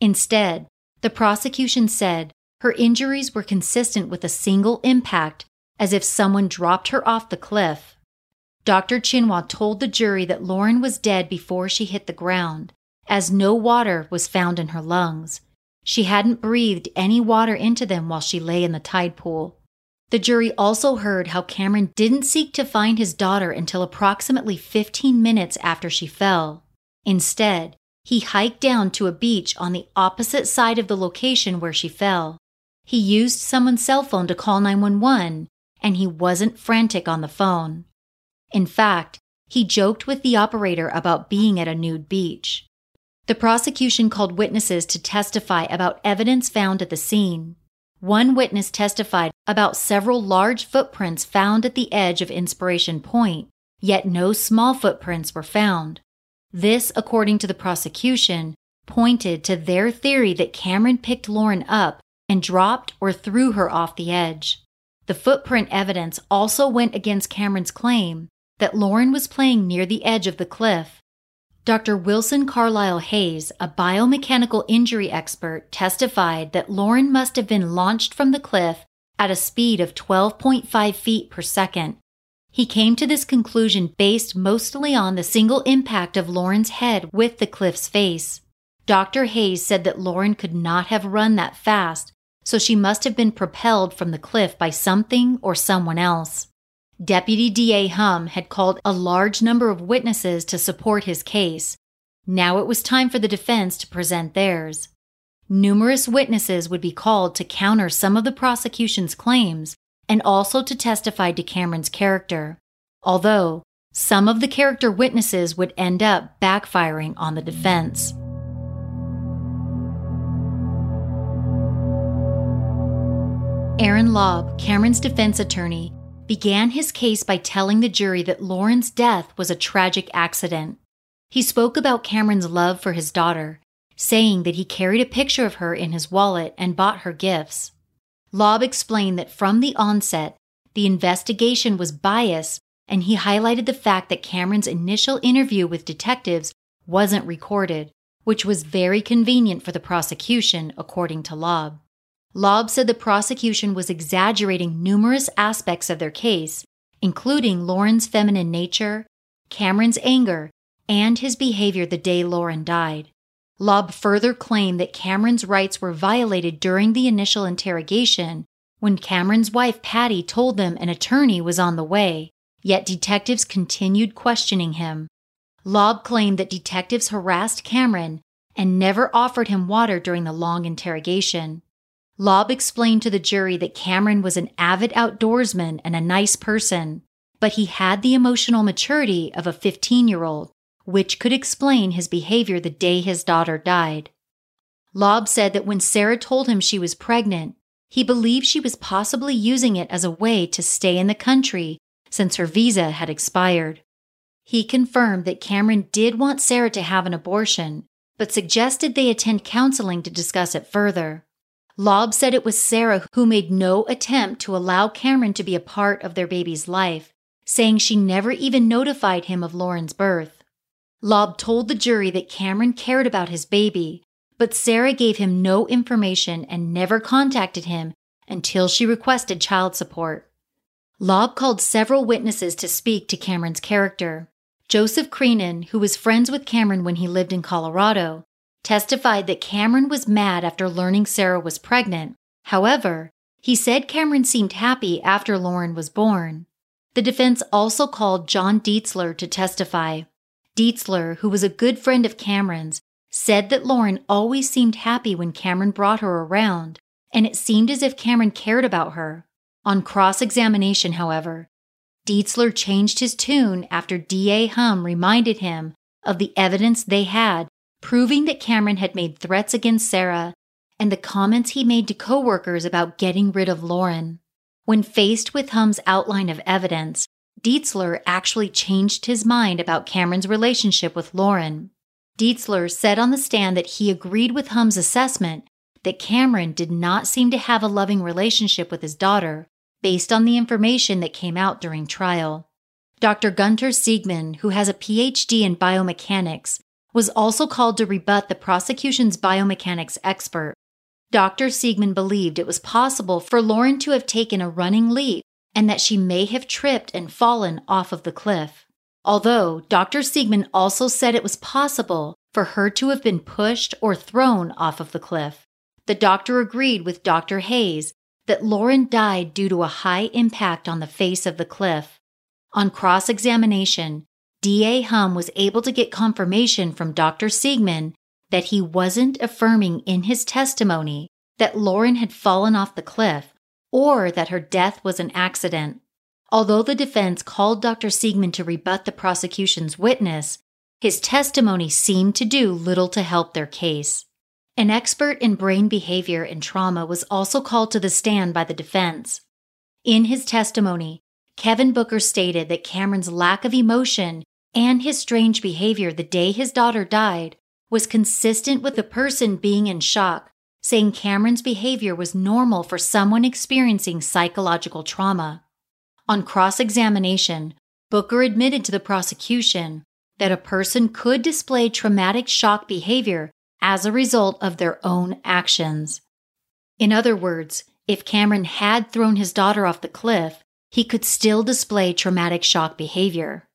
Instead, the prosecution said her injuries were consistent with a single impact, as if someone dropped her off the cliff. Doctor Chinwa told the jury that Lauren was dead before she hit the ground, as no water was found in her lungs. She hadn't breathed any water into them while she lay in the tide pool. The jury also heard how Cameron didn't seek to find his daughter until approximately fifteen minutes after she fell. Instead, he hiked down to a beach on the opposite side of the location where she fell. He used someone's cell phone to call nine one one, and he wasn't frantic on the phone. In fact, he joked with the operator about being at a nude beach. The prosecution called witnesses to testify about evidence found at the scene. One witness testified about several large footprints found at the edge of Inspiration Point, yet no small footprints were found. This, according to the prosecution, pointed to their theory that Cameron picked Lauren up and dropped or threw her off the edge. The footprint evidence also went against Cameron's claim that Lauren was playing near the edge of the cliff. Doctor Wilson Carlisle Hayes, a biomechanical injury expert, testified that Lauren must have been launched from the cliff at a speed of twelve point five feet per second. He came to this conclusion based mostly on the single impact of Lauren's head with the cliff's face. Doctor Hayes said that Lauren could not have run that fast, so she must have been propelled from the cliff by something or someone else. Deputy D A Hum had called a large number of witnesses to support his case. Now it was time for the defense to present theirs. Numerous witnesses would be called to counter some of the prosecution's claims and also to testify to Cameron's character, although some of the character witnesses would end up backfiring on the defense. Aaron Lobb, Cameron's defense attorney, began his case by telling the jury that Lauren's death was a tragic accident. He spoke about Cameron's love for his daughter, saying that he carried a picture of her in his wallet and bought her gifts. Lobb explained that from the onset, the investigation was biased, and he highlighted the fact that Cameron's initial interview with detectives wasn't recorded, which was very convenient for the prosecution, according to Lobb. Lobb said the prosecution was exaggerating numerous aspects of their case, including Lauren's feminine nature, Cameron's anger, and his behavior the day Lauren died. Lobb further claimed that Cameron's rights were violated during the initial interrogation when Cameron's wife Patty told them an attorney was on the way, yet detectives continued questioning him. Lobb claimed that detectives harassed Cameron and never offered him water during the long interrogation. Lobb explained to the jury that Cameron was an avid outdoorsman and a nice person, but he had the emotional maturity of a fifteen-year-old, which could explain his behavior the day his daughter died. Lobb said that when Sarah told him she was pregnant, he believed she was possibly using it as a way to stay in the country since her visa had expired. He confirmed that Cameron did want Sarah to have an abortion, but suggested they attend counseling to discuss it further. Lobb said it was Sarah who made no attempt to allow Cameron to be a part of their baby's life, saying she never even notified him of Lauren's birth. Lobb told the jury that Cameron cared about his baby, but Sarah gave him no information and never contacted him until she requested child support. Lobb called several witnesses to speak to Cameron's character. Joseph Creenan, who was friends with Cameron when he lived in Colorado, testified that Cameron was mad after learning Sarah was pregnant. However, he said Cameron seemed happy after Lauren was born. The defense also called John Dietzler to testify. Dietzler, who was a good friend of Cameron's, said that Lauren always seemed happy when Cameron brought her around, and it seemed as if Cameron cared about her. On cross-examination, however, Dietzler changed his tune after D A Hum reminded him of the evidence they had proving that Cameron had made threats against Sarah and the comments he made to co-workers about getting rid of Lauren. When faced with Hum's outline of evidence, Dietzler actually changed his mind about Cameron's relationship with Lauren. Dietzler said on the stand that he agreed with Hum's assessment that Cameron did not seem to have a loving relationship with his daughter, based on the information that came out during trial. Doctor Gunter Siegman, who has a P H D in biomechanics, was also called to rebut the prosecution's biomechanics expert. Doctor Siegman believed it was possible for Lauren to have taken a running leap and that she may have tripped and fallen off of the cliff. Although Doctor Siegman also said it was possible for her to have been pushed or thrown off of the cliff, the doctor agreed with Doctor Hayes that Lauren died due to a high impact on the face of the cliff. On cross-examination, D A Hum was able to get confirmation from Doctor Siegman that he wasn't affirming in his testimony that Lauren had fallen off the cliff or that her death was an accident. Although the defense called Doctor Siegman to rebut the prosecution's witness, his testimony seemed to do little to help their case. An expert in brain behavior and trauma was also called to the stand by the defense. In his testimony, Kevin Booker stated that Cameron's lack of emotion and his strange behavior the day his daughter died was consistent with the person being in shock, saying Cameron's behavior was normal for someone experiencing psychological trauma. On cross-examination, Booker admitted to the prosecution that a person could display traumatic shock behavior as a result of their own actions. In other words, if Cameron had thrown his daughter off the cliff, he could still display traumatic shock behavior.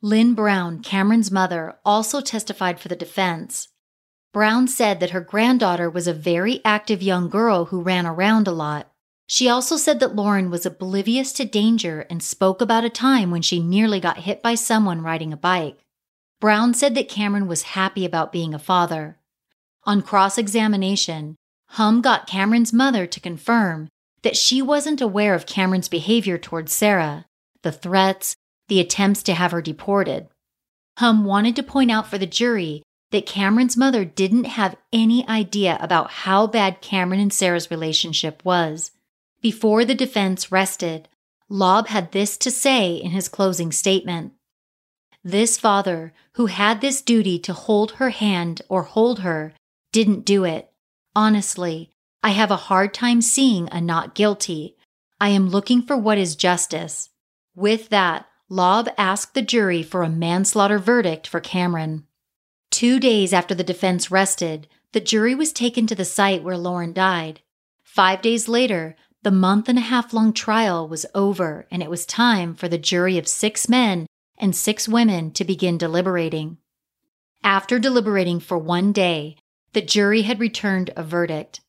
Lynn Brown, Cameron's mother, also testified for the defense. Brown said that her granddaughter was a very active young girl who ran around a lot. She also said that Lauren was oblivious to danger and spoke about a time when she nearly got hit by someone riding a bike. Brown said that Cameron was happy about being a father. On cross-examination, Hum got Cameron's mother to confirm that she wasn't aware of Cameron's behavior towards Sarah, the threats, the attempts to have her deported. Hum wanted to point out for the jury that Cameron's mother didn't have any idea about how bad Cameron and Sarah's relationship was. Before the defense rested, Lobb had this to say in his closing statement. This father, who had this duty to hold her hand or hold her, didn't do it. Honestly, I have a hard time seeing a not guilty. I am looking for what is justice. With that, Lobb asked the jury for a manslaughter verdict for Cameron. Two days after the defense rested, the jury was taken to the site where Lauren died. Five days later, the month-and-a-half-long trial was over, and it was time for the jury of six men and six women to begin deliberating. After deliberating for one day, the jury had returned a verdict.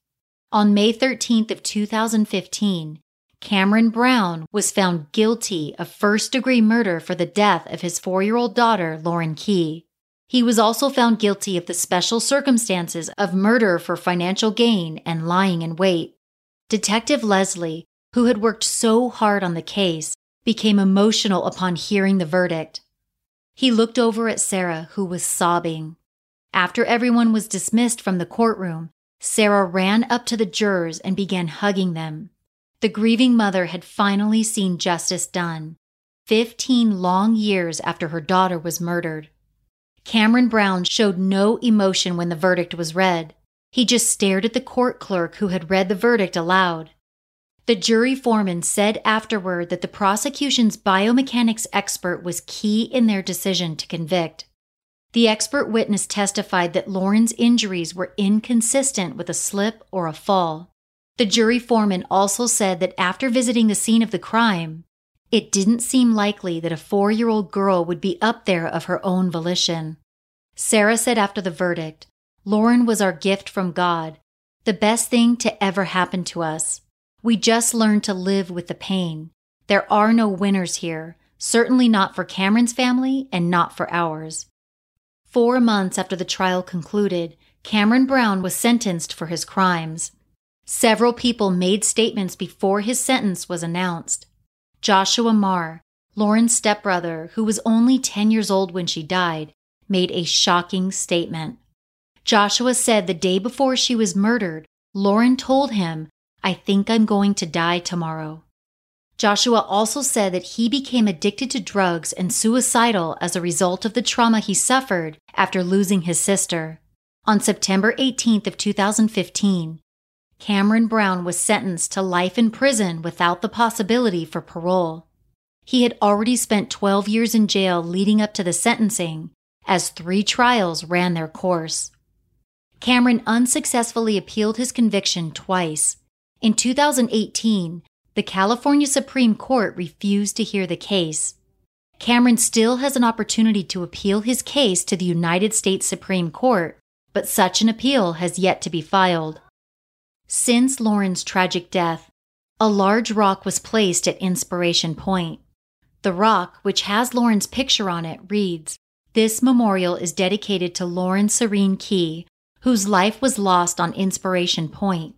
On May thirteenth of two thousand fifteen, Cameron Brown was found guilty of first-degree murder for the death of his four-year-old daughter, Lauren Key. He was also found guilty of the special circumstances of murder for financial gain and lying in wait. Detective Leslie, who had worked so hard on the case, became emotional upon hearing the verdict. He looked over at Sarah, who was sobbing. After everyone was dismissed from the courtroom, Sarah ran up to the jurors and began hugging them. The grieving mother had finally seen justice done, fifteen long years after her daughter was murdered. Cameron Brown showed no emotion when the verdict was read. He just stared at the court clerk who had read the verdict aloud. The jury foreman said afterward that the prosecution's biomechanics expert was key in their decision to convict. The expert witness testified that Lauren's injuries were inconsistent with a slip or a fall. The jury foreman also said that after visiting the scene of the crime, it didn't seem likely that a four-year-old girl would be up there of her own volition. Sarah said after the verdict, "Lauren was our gift from God, the best thing to ever happen to us. We just learned to live with the pain. There are no winners here, certainly not for Cameron's family and not for ours." Four months after the trial concluded, Cameron Brown was sentenced for his crimes. Several people made statements before his sentence was announced. Joshua Marr, Lauren's stepbrother, who was only ten years old when she died, made a shocking statement. Joshua said the day before she was murdered, Lauren told him, "I think I'm going to die tomorrow." Joshua also said that he became addicted to drugs and suicidal as a result of the trauma he suffered after losing his sister. On September eighteenth of two thousand fifteen, Cameron Brown was sentenced to life in prison without the possibility for parole. He had already spent twelve years in jail leading up to the sentencing, as three trials ran their course. Cameron unsuccessfully appealed his conviction twice. In two thousand eighteen, the California Supreme Court refused to hear the case. Cameron still has an opportunity to appeal his case to the United States Supreme Court, but such an appeal has yet to be filed. Since Lauren's tragic death, a large rock was placed at Inspiration Point. The rock, which has Lauren's picture on it, reads, "This memorial is dedicated to Lauren Serene Key, whose life was lost on Inspiration Point.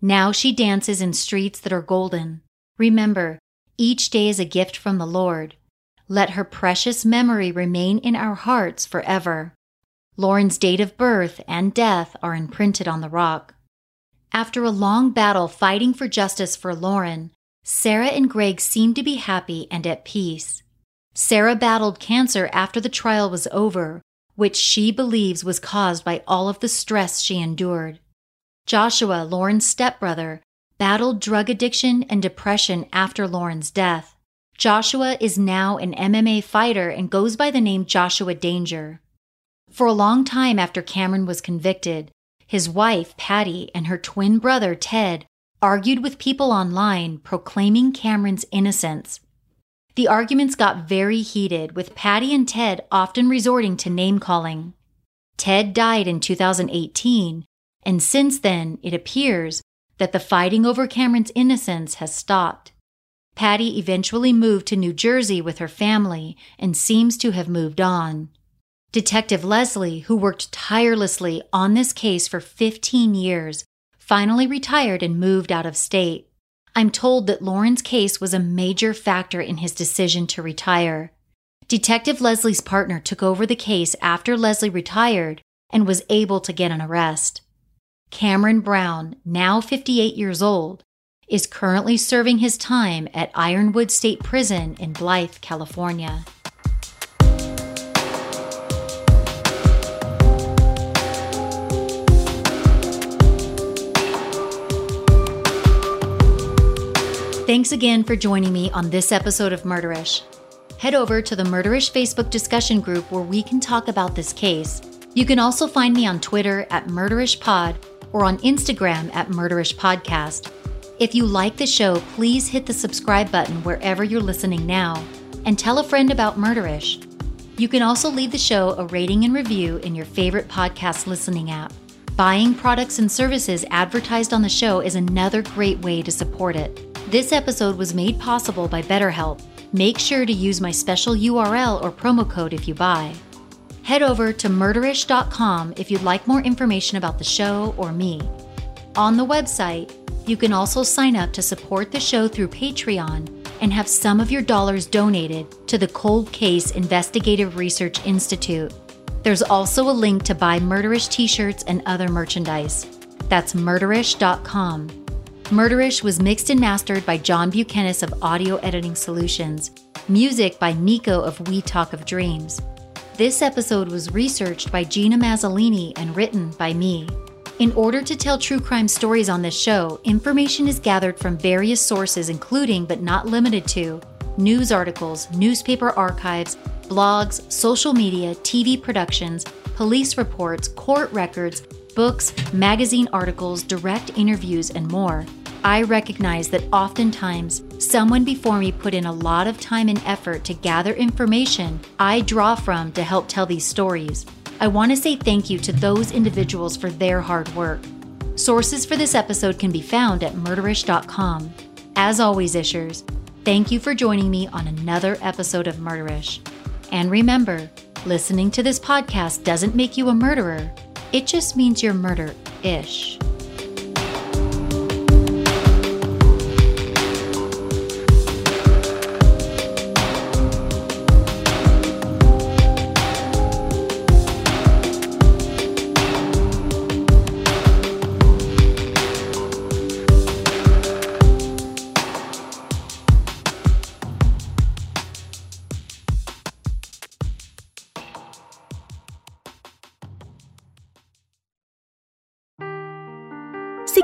Now she dances in streets that are golden. Remember, each day is a gift from the Lord. Let her precious memory remain in our hearts forever." Lauren's date of birth and death are imprinted on the rock. After a long battle fighting for justice for Lauren, Sarah and Greg seemed to be happy and at peace. Sarah battled cancer after the trial was over, which she believes was caused by all of the stress she endured. Joshua, Lauren's stepbrother, battled drug addiction and depression after Lauren's death. Joshua is now an M M A fighter and goes by the name Joshua Danger. For a long time after Cameron was convicted, his wife, Patty, and her twin brother, Ted, argued with people online proclaiming Cameron's innocence. The arguments got very heated, with Patty and Ted often resorting to name-calling. Ted died in two thousand eighteen, and since then, it appears that the fighting over Cameron's innocence has stopped. Patty eventually moved to New Jersey with her family and seems to have moved on. Detective Leslie, who worked tirelessly on this case for fifteen years, finally retired and moved out of state. I'm told that Lauren's case was a major factor in his decision to retire. Detective Leslie's partner took over the case after Leslie retired and was able to get an arrest. Cameron Brown, now fifty-eight years old, is currently serving his time at Ironwood State Prison in Blythe, California. Thanks again for joining me on this episode of Murderish. Head over to the Murderish Facebook discussion group where we can talk about this case. You can also find me on Twitter at MurderishPod or on Instagram at MurderishPodcast. If you like the show, please hit the subscribe button wherever you're listening now and tell a friend about Murderish. You can also leave the show a rating and review in your favorite podcast listening app. Buying products and services advertised on the show is another great way to support it. This episode was made possible by BetterHelp. Make sure to use my special U R L or promo code if you buy. Head over to Murderish dot com if you'd like more information about the show or me. On the website, you can also sign up to support the show through Patreon and have some of your dollars donated to the Cold Case Investigative Research Institute. There's also a link to buy Murderish t-shirts and other merchandise. That's Murderish dot com. Murderish was mixed and mastered by John Buchanis of Audio Editing Solutions, music by Nico of We Talk of Dreams. This episode was researched by Gina Mazzolini and written by me. In order to tell true crime stories on this show, information is gathered from various sources including, but not limited to, news articles, newspaper archives, blogs, social media, T V productions, police reports, court records, books, magazine articles, direct interviews, and more. I recognize that oftentimes, someone before me put in a lot of time and effort to gather information I draw from to help tell these stories. I want to say thank you to those individuals for their hard work. Sources for this episode can be found at Murderish dot com. As always, Ishers, thank you for joining me on another episode of Murderish. And remember, listening to this podcast doesn't make you a murderer. It just means you're murder-ish.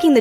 The